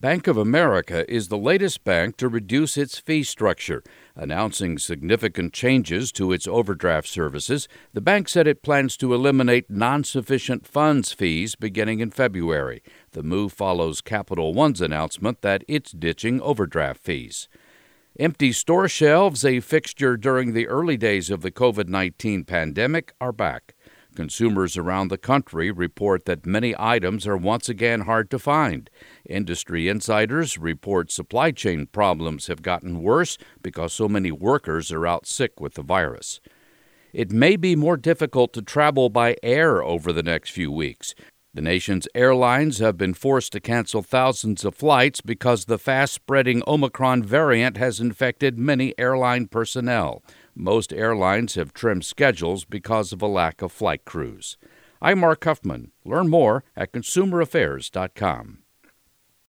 Bank of America is the latest bank to reduce its fee structure. Announcing significant changes to its overdraft services, the bank said it plans to eliminate non-sufficient funds fees beginning in February. The move follows Capital One's announcement that it's ditching overdraft fees. Empty store shelves, a fixture during the early days of the COVID-19 pandemic, are back. Consumers around the country report that many items are once again hard to find. Industry insiders report supply chain problems have gotten worse because so many workers are out sick with the virus. It may be more difficult to travel by air over the next few weeks. The nation's airlines have been forced to cancel thousands of flights because the fast-spreading Omicron variant has infected many airline personnel. Most airlines have trimmed schedules because of a lack of flight crews. I'm Mark Huffman. Learn more at ConsumerAffairs.com.